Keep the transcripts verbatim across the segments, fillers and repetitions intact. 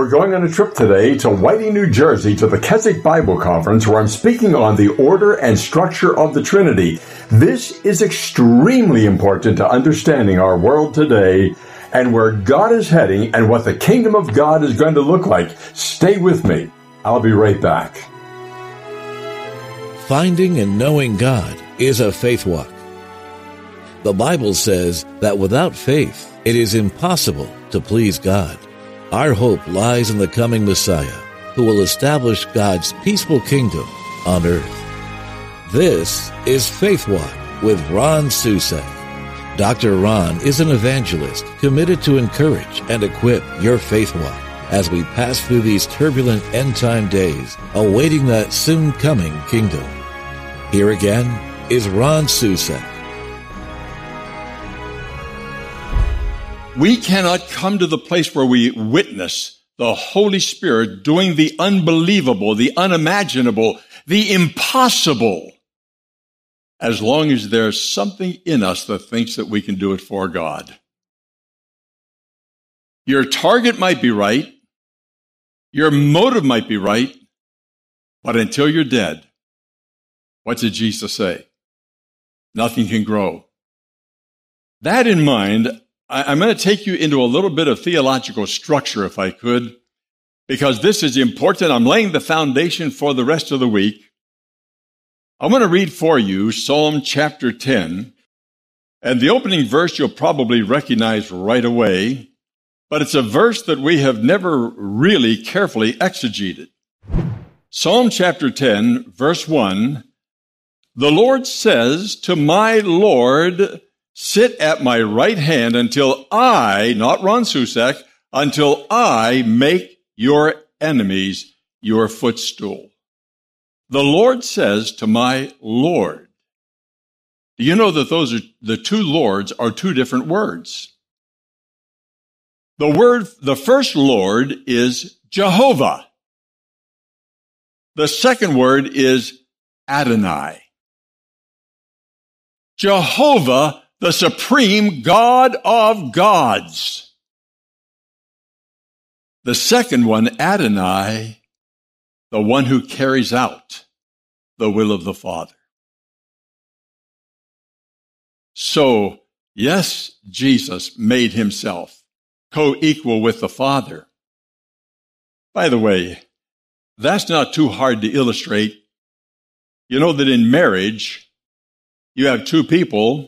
We're going on a trip today to Whitey, New Jersey, to the Keswick Bible Conference, where I'm speaking on the order and structure of the Trinity. This is extremely important to understanding our world today and where God is heading and what the kingdom of God is going to look like. Stay with me. I'll be right back. Finding and knowing God is a faith walk. The Bible says that without faith, it is impossible to please God. Our hope lies in the coming Messiah, who will establish God's peaceful kingdom on earth. This is Faith Walk with Ron Susek. Doctor Ron is an evangelist committed to encourage and equip your faith walk as we pass through these turbulent end-time days, awaiting that soon-coming kingdom. Here again is Ron Susek. We cannot come to the place where we witness the Holy Spirit doing the unbelievable, the unimaginable, the impossible, as long as there's something in us that thinks that we can do it for God. Your target might be right, your motive might be right, but until you're dead, what did Jesus say? Nothing can grow. That in mind, I'm going to take you into a little bit of theological structure, if I could, because this is important. I'm laying the foundation for the rest of the week. I'm going to read for you Psalm chapter ten, and the opening verse you'll probably recognize right away, but it's a verse that we have never really carefully exegeted. Psalm chapter ten, verse one, "The Lord says to my Lord, sit at my right hand until I," not Ron Susek, "until I make your enemies your footstool." The Lord says to my Lord. Do you know that those are the two Lords are two different words? The word, the first Lord is Jehovah. The second word is Adonai. Jehovah, the supreme God of gods. The second one, Adonai, the one who carries out the will of the Father. So, yes, Jesus made himself co-equal with the Father. By the way, that's not too hard to illustrate. You know that in marriage, you have two people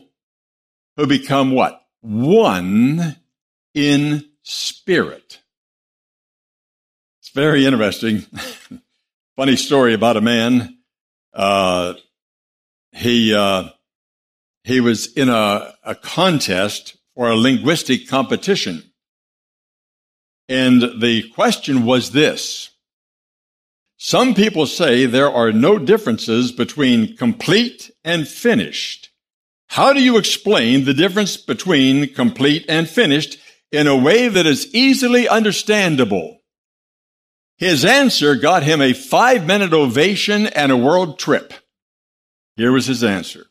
who become what? One in spirit. It's very interesting. Funny story about a man. Uh, he uh, he was in a, a contest for a linguistic competition. And the question was this. Some people say there are no differences between complete and finished. How do you explain the difference between complete and finished in a way that is easily understandable? His answer got him a five-minute ovation and a world trip. Here was his answer.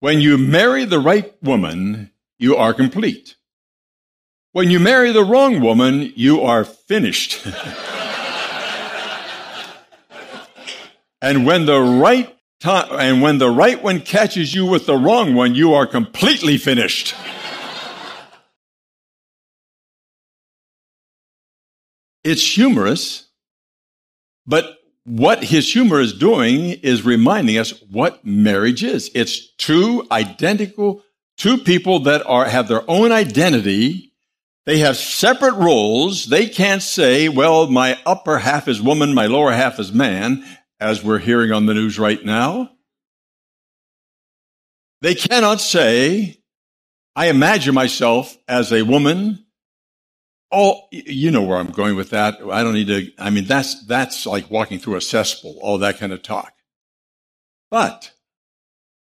When you marry the right woman, you are complete. When you marry the wrong woman, you are finished. And when the right And when the right one catches you with the wrong one, you are completely finished. It's humorous, but what his humor is doing is reminding us what marriage is. It's two identical, two people that are have their own identity. They have separate roles. They can't say, well, my upper half is woman, my lower half is man, as we're hearing on the news right now. They cannot say, I imagine myself as a woman. Oh, you know where I'm going with that. I don't need to, I mean, that's that's like walking through a cesspool, all that kind of talk. But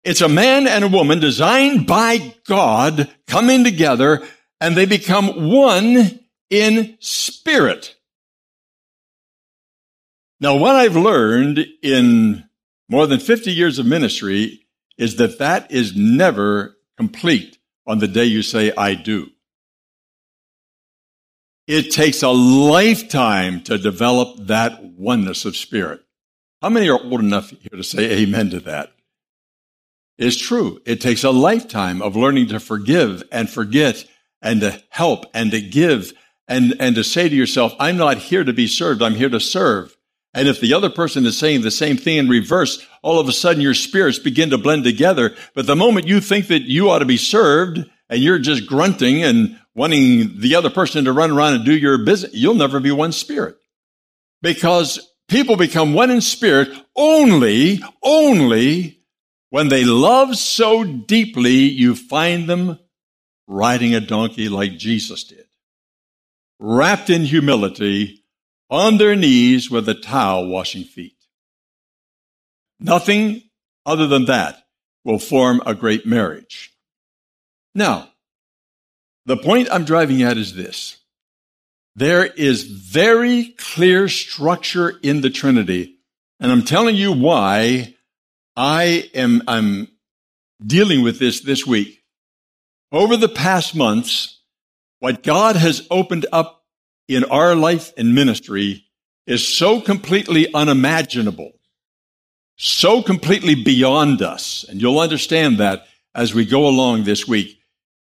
it's a man and a woman designed by God coming together, and they become one in spirit. Now, what I've learned in more than fifty years of ministry is that that is never complete on the day you say, I do. It takes a lifetime to develop that oneness of spirit. How many are old enough here to say amen to that? It's true. It takes a lifetime of learning to forgive and forget and to help and to give and, and to say to yourself, I'm not here to be served. I'm here to serve. And if the other person is saying the same thing in reverse, all of a sudden your spirits begin to blend together. But the moment you think that you ought to be served and you're just grunting and wanting the other person to run around and do your business, you'll never be one spirit. Because people become one in spirit only, only when they love so deeply you find them riding a donkey like Jesus did, wrapped in humility, on their knees with a towel washing feet. Nothing other than that will form a great marriage. Now, the point I'm driving at is this. There is very clear structure in the Trinity, and I'm telling you why I am I'm dealing with this this week. Over the past months, what God has opened up in our life and ministry is so completely unimaginable, so completely beyond us, and you'll understand that as we go along this week,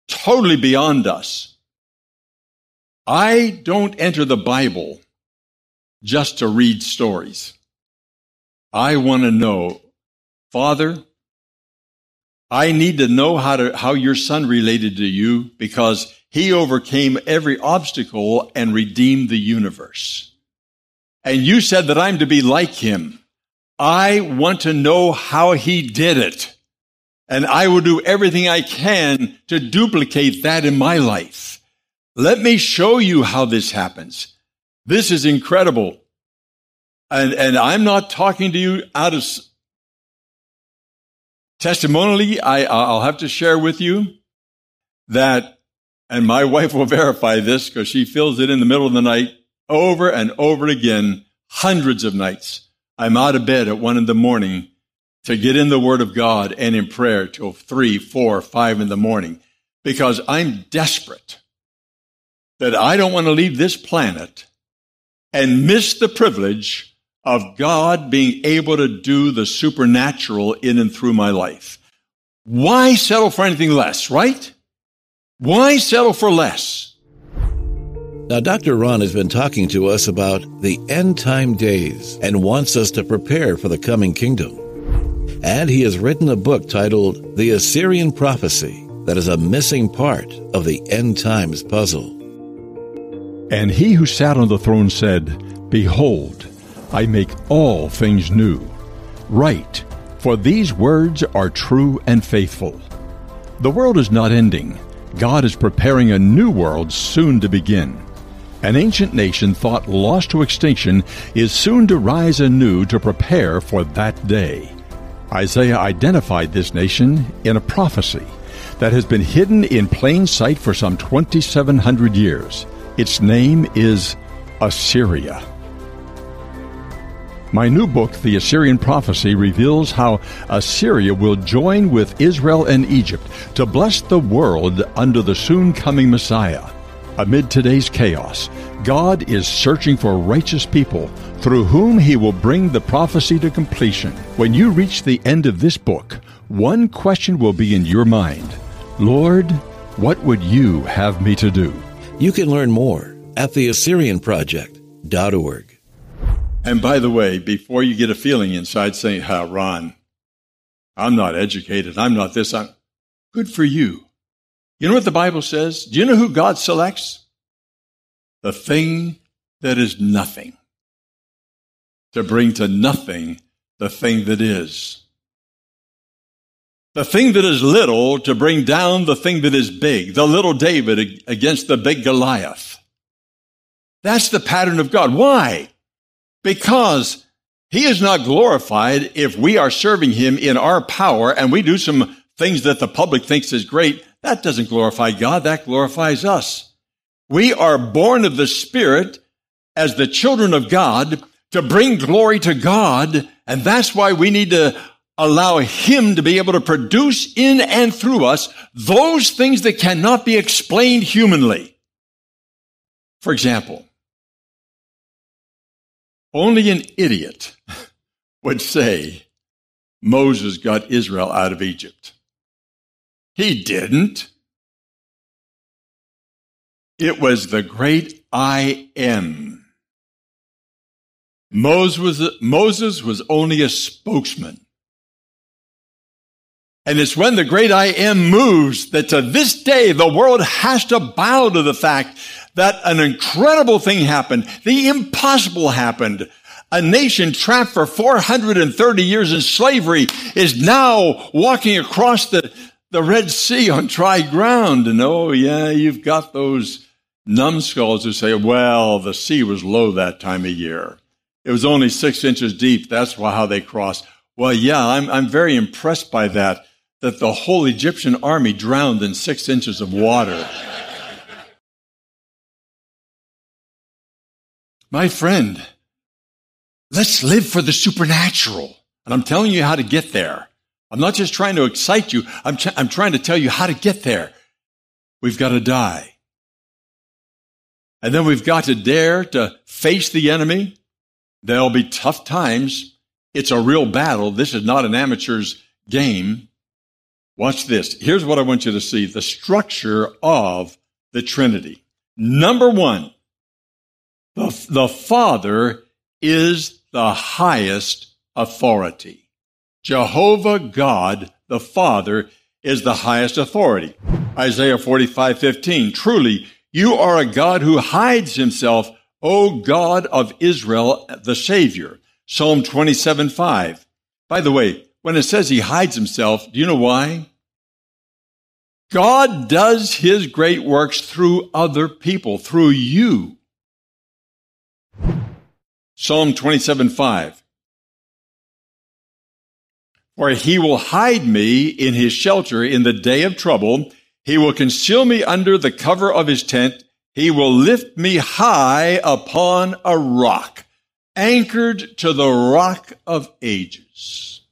totally beyond us. I don't enter the Bible just to read stories. I want to know, Father, I need to know how to, how your son related to you because he overcame every obstacle and redeemed the universe. And you said that I'm to be like him. I want to know how he did it. And I will do everything I can to duplicate that in my life. Let me show you how this happens. This is incredible. And, and I'm not talking to you out of testimonially. I, I'll have to share with you that, and my wife will verify this because she feels it in the middle of the night over and over again, hundreds of nights. I'm out of bed at one in the morning to get in the Word of God and in prayer till three, four, five in the morning because I'm desperate. That I don't want to leave this planet and miss the privilege of God being able to do the supernatural in and through my life. Why settle for anything less, right? Why settle for less? Now, Doctor Ron has been talking to us about the end time days and wants us to prepare for the coming kingdom. And he has written a book titled The Assyrian Prophecy that is a missing part of the end times puzzle. And he who sat on the throne said, Behold, I make all things new. Write, for these words are true and faithful. The world is not ending. God is preparing a new world soon to begin. An ancient nation thought lost to extinction is soon to rise anew to prepare for that day. Isaiah identified this nation in a prophecy that has been hidden in plain sight for some twenty-seven hundred years. Its name is Assyria. My new book, The Assyrian Prophecy, reveals how Assyria will join with Israel and Egypt to bless the world under the soon-coming Messiah. Amid today's chaos, God is searching for righteous people through whom He will bring the prophecy to completion. When you reach the end of this book, one question will be in your mind. Lord, what would you have me to do? You can learn more at the assyrian project dot org. And by the way, before you get a feeling inside saying, ah, Ron, I'm not educated, I'm not this, I'm good for you. You know what the Bible says? Do you know who God selects? The thing that is nothing. To bring to nothing the thing that is. The thing that is little to bring down the thing that is big, the little David against the big Goliath. That's the pattern of God. Why? Because He is not glorified if we are serving Him in our power and we do some things that the public thinks is great. That doesn't glorify God. That glorifies us. We are born of the Spirit as the children of God to bring glory to God, and that's why we need to allow Him to be able to produce in and through us those things that cannot be explained humanly. For example, only an idiot would say Moses got Israel out of Egypt. He didn't. It was the great I Am. Moses was, Moses was only a spokesman. And it's when the great I Am moves that to this day the world has to bow to the fact that an incredible thing happened. The impossible happened. A nation trapped for four hundred thirty years in slavery is now walking across the, the Red Sea on dry ground. And oh, yeah, you've got those numbskulls who say, well, the sea was low that time of year. It was only six inches deep. That's how they crossed. Well, yeah, I'm, I'm very impressed by that, that the whole Egyptian army drowned in six inches of water. My friend, let's live for the supernatural. And I'm telling you how to get there. I'm not just trying to excite you. I'm, ch- I'm trying to tell you how to get there. We've got to die. And then we've got to dare to face the enemy. There'll be tough times. It's a real battle. This is not an amateur's game. Watch this. Here's what I want you to see. The structure of the Trinity. Number one, the, the Father is the highest authority. Jehovah God, the Father, is the highest authority. Isaiah forty-five fifteen, truly, you are a God who hides himself, O God of Israel, the Savior. Psalm twenty-seven five. By the way, when it says he hides himself, do you know why? God does his great works through other people, through you. Psalm twenty-seven five. For he will hide me in his shelter in the day of trouble. He will conceal me under the cover of his tent. He will lift me high upon a rock, anchored to the rock of ages.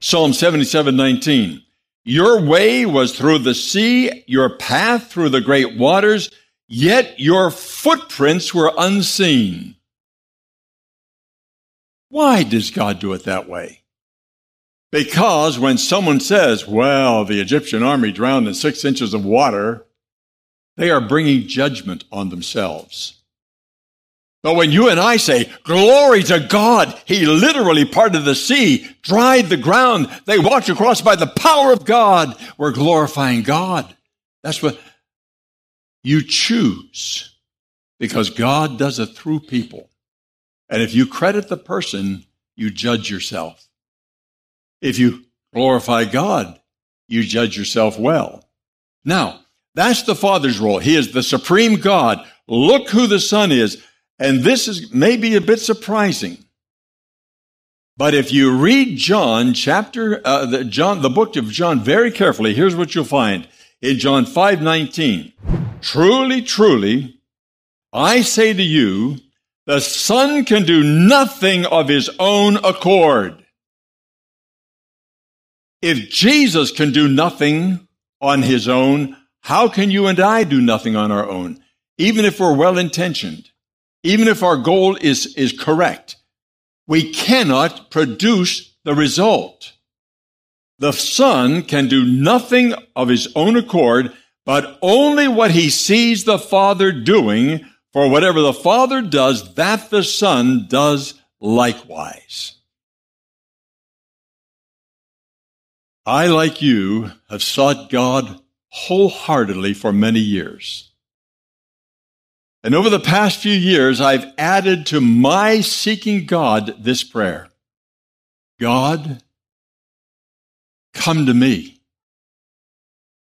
Psalm seventy-seven nineteen. Your way was through the sea, your path through the great waters, yet your footprints were unseen. Why does God do it that way? Because when someone says, well, the Egyptian army drowned in six inches of water, they are bringing judgment on themselves. But when you and I say, glory to God, he literally parted the sea, dried the ground, they walked across by the power of God, we're glorifying God. That's what you choose, because God does it through people. And if you credit the person, you judge yourself. If you glorify God, you judge yourself well. Now, that's the Father's role. He is the supreme God. Look who the Son is. And this is maybe a bit surprising. But if you read John chapter, uh, the, John, the book of John very carefully, here's what you'll find in John five nineteen. Truly, truly, I say to you, the Son can do nothing of his own accord. If Jesus can do nothing on his own, how can you and I do nothing on our own? Even if we're well-intentioned, even if our goal is, is correct, we cannot produce the result. The Son can do nothing of his own accord, but only what he sees the Father doing, for whatever the Father does, that the Son does likewise. I, like you, have sought God wholeheartedly for many years. And over the past few years, I've added to my seeking God this prayer. God, come to me.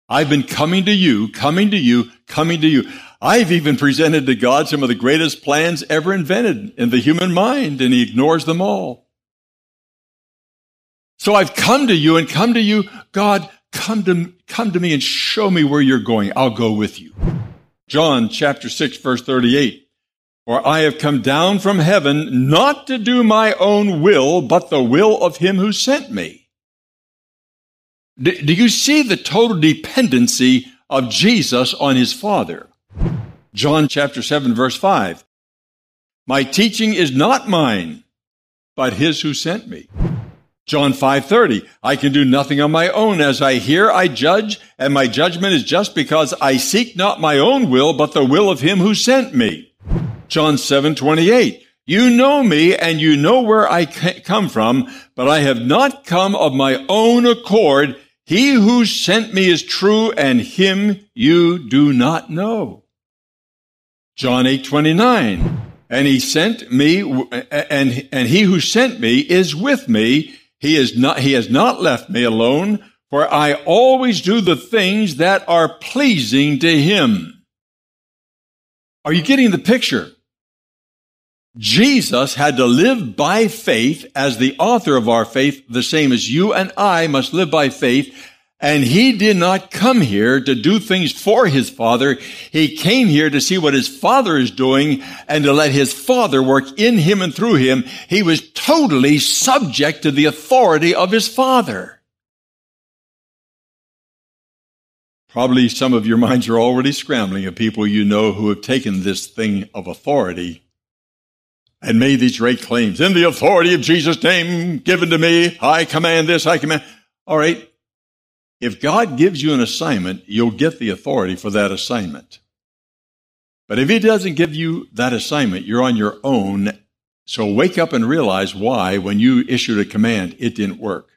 I've been coming to you, coming to you, coming to you. I've even presented to God some of the greatest plans ever invented in the human mind, and he ignores them all. So I've come to you and come to you, God, come to, come to me and show me where you're going. I'll go with you. John chapter six, verse thirty-eight. For I have come down from heaven not to do my own will, but the will of him who sent me. Do, do you see the total dependency of Jesus on his Father? John chapter seven, verse five. My teaching is not mine, but his who sent me. John five thirty, I can do nothing on my own. As I hear, I judge, and my judgment is just because I seek not my own will, but the will of him who sent me. John seven twenty-eight, you know me, and you know where I come from, but I have not come of my own accord. He who sent me is true, and him you do not know. John eight twenty-nine, and he sent me, and, and he who sent me is with me. He is not, he has not left me alone, for I always do the things that are pleasing to him. Are you getting the picture? Jesus had to live by faith as the author of our faith, the same as you and I must live by faith. And he did not come here to do things for his Father. He came here to see what his Father is doing and to let his Father work in him and through him. He was totally subject to the authority of his Father. Probably some of your minds are already scrambling of people you know who have taken this thing of authority and made these great claims. In the authority of Jesus' name given to me, I command this, I command. All right. If God gives you an assignment, you'll get the authority for that assignment. But if he doesn't give you that assignment, you're on your own. So wake up and realize why when you issued a command, it didn't work.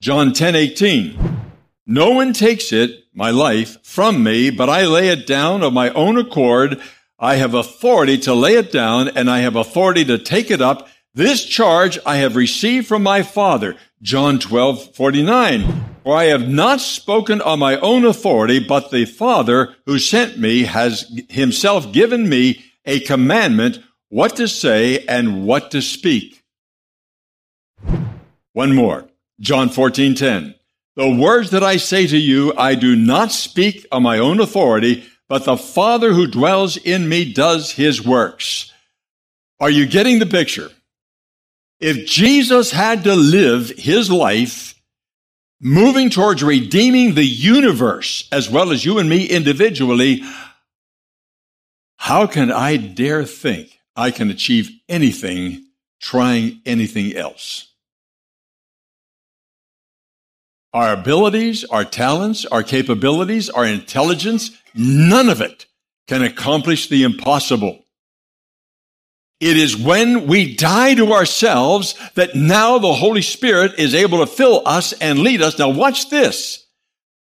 John ten eighteen. No one takes it, my life, from me, but I lay it down of my own accord. I have authority to lay it down, and I have authority to take it up. This charge I have received from my Father. John twelve forty-nine. For I have not spoken on my own authority, but the Father who sent me has himself given me a commandment, what to say and what to speak. One more. John fourteen ten. The words that I say to you, I do not speak on my own authority, but the Father who dwells in me does his works. Are you getting the picture? If Jesus had to live his life moving towards redeeming the universe, as well as you and me individually, how can I dare think I can achieve anything trying anything else? Our abilities, our talents, our capabilities, our intelligence, none of it can accomplish the impossible. It is when we die to ourselves that now the Holy Spirit is able to fill us and lead us. Now watch this.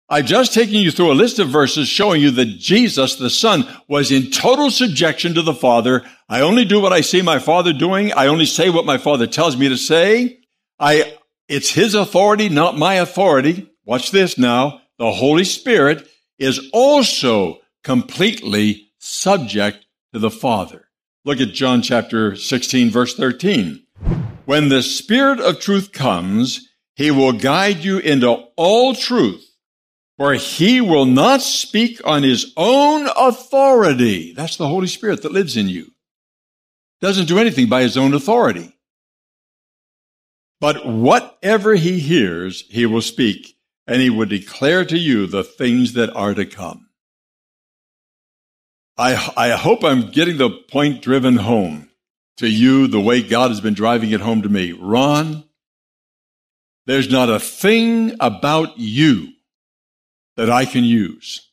I've just taken you through a list of verses showing you that Jesus, the Son, was in total subjection to the Father. I only do what I see my Father doing. I only say what my Father tells me to say. I, it's his authority, not my authority. Watch this now. The Holy Spirit is also completely subject to the Father. Look at John chapter sixteen, verse thirteen. When the Spirit of truth comes, he will guide you into all truth, for he will not speak on his own authority. That's the Holy Spirit that lives in you. Doesn't do anything by his own authority. But whatever he hears, he will speak, and he will declare to you the things that are to come. I, I hope I'm getting the point driven home to you the way God has been driving it home to me. Ron, there's not a thing about you that I can use.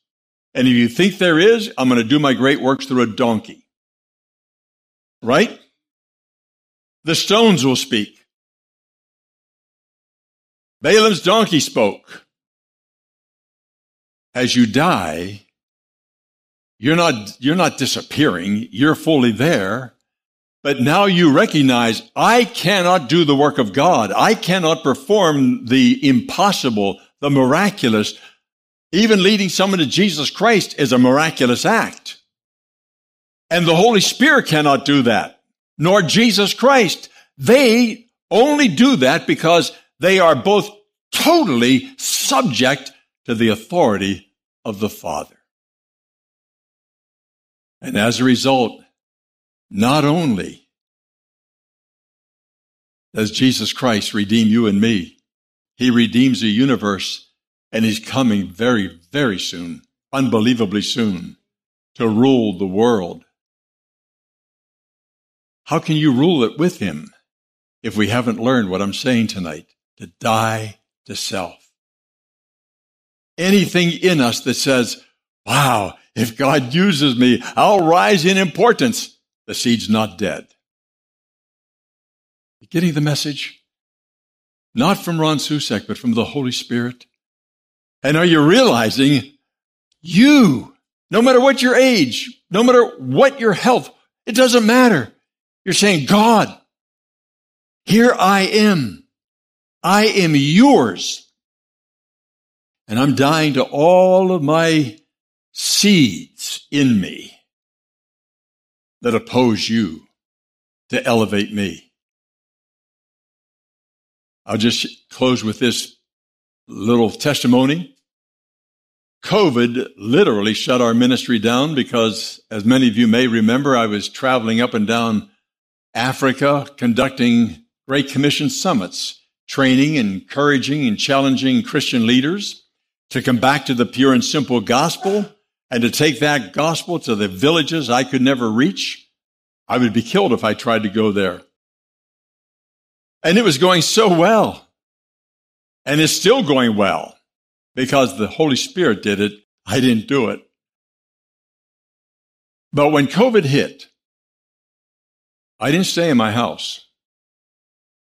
And if you think there is, I'm going to do my great works through a donkey. Right? The stones will speak. Balaam's donkey spoke. As you die, You're not, you're not disappearing. You're fully there. But now you recognize I cannot do the work of God. I cannot perform the impossible, the miraculous. Even leading someone to Jesus Christ is a miraculous act. And the Holy Spirit cannot do that, nor Jesus Christ. They only do that because they are both totally subject to the authority of the Father. And as a result, not only does Jesus Christ redeem you and me, he redeems the universe, and he's coming very, very soon, unbelievably soon. to rule the world. How can you rule it with him if we haven't learned what I'm saying tonight? To die to self. Anything in us that says, wow, if God uses me, I'll rise in importance. The seed's not dead. You getting the message? Not from Ron Susek, but from the Holy Spirit. And are you realizing you, no matter what your age, no matter what your health, it doesn't matter. You're saying, God, here I am. I am yours. And I'm dying to all of my seeds in me that oppose you to elevate me. I'll just close with this little testimony. COVID literally shut our ministry down because, as many of you may remember, I was traveling up and down Africa, conducting Great Commission summits, training, encouraging, and challenging Christian leaders to come back to the pure and simple gospel and to take that gospel to the villages I could never reach. I would be killed if I tried to go there. And it was going so well. And it's still going well because the Holy Spirit did it. I didn't do it. But when COVID hit, I didn't stay in my house.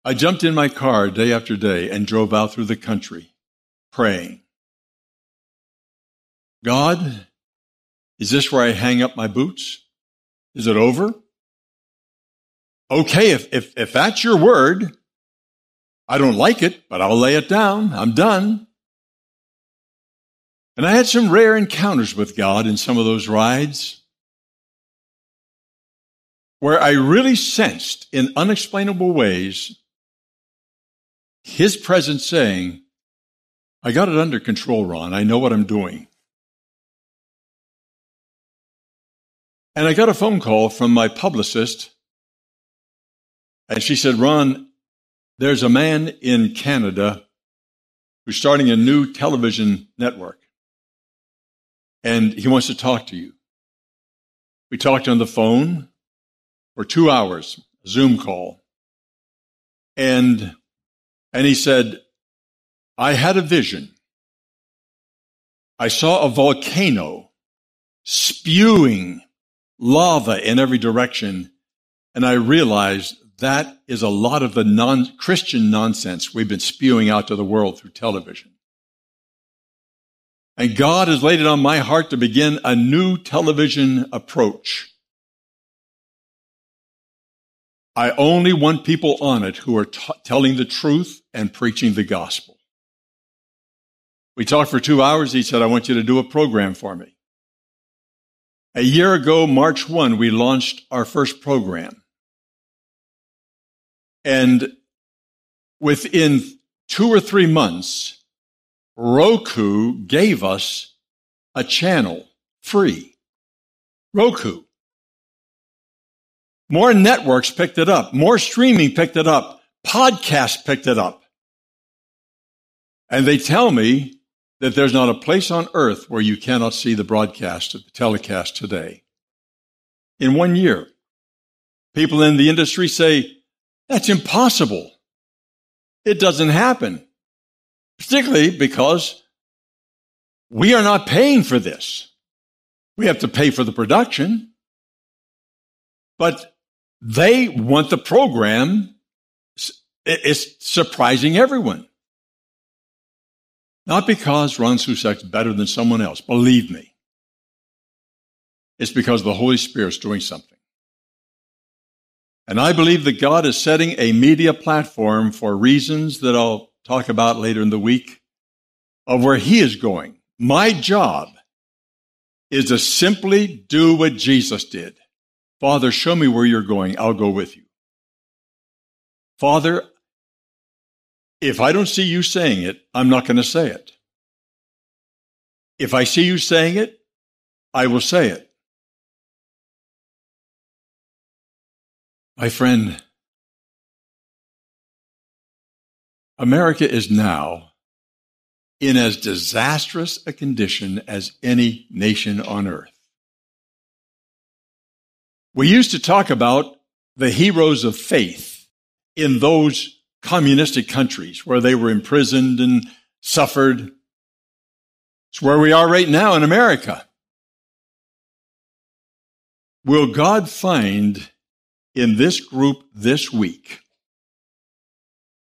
I jumped in my car day after day and drove out through the country praying. God, is this where I hang up my boots? Is it over? Okay, if, if, if that's your word, I don't like it, but I'll lay it down. I'm done. And I had some rare encounters with God in some of those rides, where I really sensed in unexplainable ways his presence saying, I got it under control, Ron. I know what I'm doing. And I got a phone call from my publicist, and she said, Ron, there's a man in Canada who's starting a new television network, and he wants to talk to you. We talked on the phone for two hours, Zoom call. And, and he said, I had a vision. I saw a volcano spewing lava in every direction. And I realized that is a lot of the non-Christian nonsense we've been spewing out to the world through television. And God has laid it on my heart to begin a new television approach. I only want people on it who are t- telling the truth and preaching the gospel. We talked for two hours. He said, I want you to do a program for me. A year ago, March first, we launched our first program. And within two or three months, Roku gave us a channel free. Roku. More networks picked it up. More streaming picked it up. Podcasts picked it up. And they tell me that there's not a place on earth where you cannot see the broadcast of the telecast today. In one year, people in the industry say, that's impossible. It doesn't happen. Particularly because we are not paying for this. We have to pay for the production. But they want the program. It's surprising everyone. Not because Ron Susek's better than someone else. Believe me. It's because the Holy Spirit's doing something. And I believe that God is setting a media platform for reasons that I'll talk about later in the week of where he is going. My job is to simply do what Jesus did. Father, show me where you're going. I'll go with you. Father, if I don't see you saying it, I'm not going to say it. If I see you saying it, I will say it. My friend, America is now in as disastrous a condition as any nation on earth. We used to talk about the heroes of faith in those communistic countries where they were imprisoned and suffered. It's where we are right now in America. Will God find in this group this week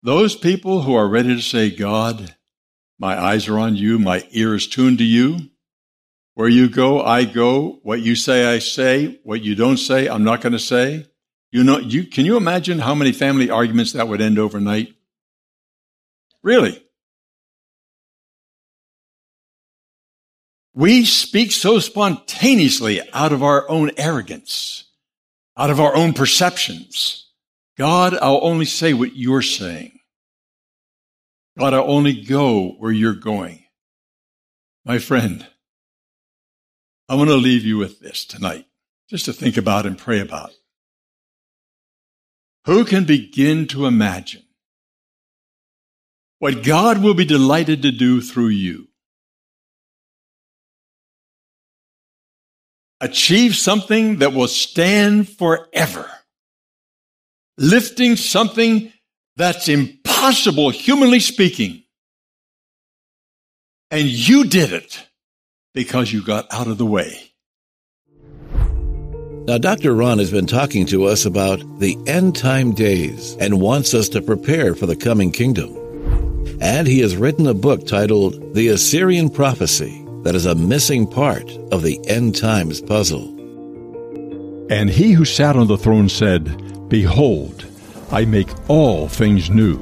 those people who are ready to say, God, my eyes are on you, my ear is tuned to you. Where you go, I go. What you say, I say. What you don't say, I'm not going to say. You know, you can you imagine how many family arguments that would end overnight? Really? We speak so spontaneously out of our own arrogance, out of our own perceptions. God, I'll only say what you're saying. God, I'll only go where you're going. My friend, I want to leave you with this tonight, just to think about and pray about. Who can begin to imagine what God will be delighted to do through you? Achieve something that will stand forever. Lifting something that's impossible, humanly speaking. And you did it. Because you got out of the way. Now, Doctor Ron has been talking to us about the end time days and wants us to prepare for the coming kingdom. And he has written a book titled The Assyrian Prophecy that is a missing part of the end times puzzle. And he who sat on the throne said, Behold, I make all things new.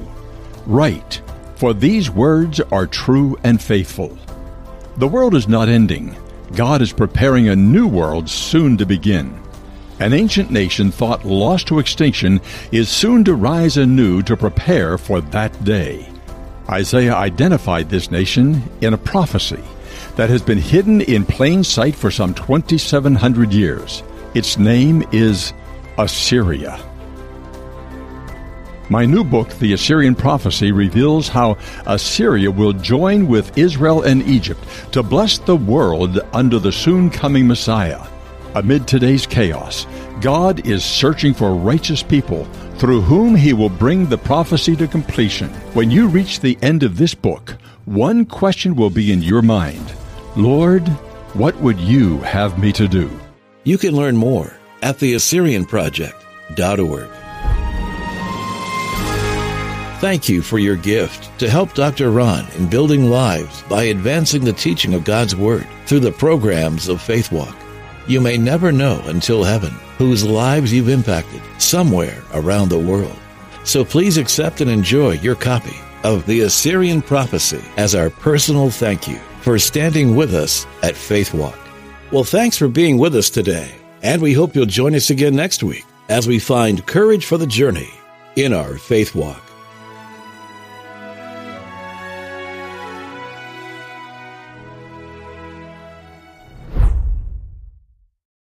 Write, for these words are true and faithful. The world is not ending. God is preparing a new world soon to begin. An ancient nation thought lost to extinction is soon to rise anew to prepare for that day. Isaiah identified this nation in a prophecy that has been hidden in plain sight for some twenty-seven hundred years. Its name is Assyria. My new book, The Assyrian Prophecy, reveals how Assyria will join with Israel and Egypt to bless the world under the soon-coming Messiah. Amid today's chaos, God is searching for righteous people through whom He will bring the prophecy to completion. When you reach the end of this book, one question will be in your mind. Lord, what would you have me to do? You can learn more at the assyrian project dot org. Thank you for your gift to help Doctor Ron in building lives by advancing the teaching of God's Word through the programs of Faith Walk. You may never know until heaven whose lives you've impacted somewhere around the world. So please accept and enjoy your copy of The Assyrian Prophecy as our personal thank you for standing with us at Faith Walk. Well, thanks for being with us today, and we hope you'll join us again next week as we find courage for the journey in our Faith Walk.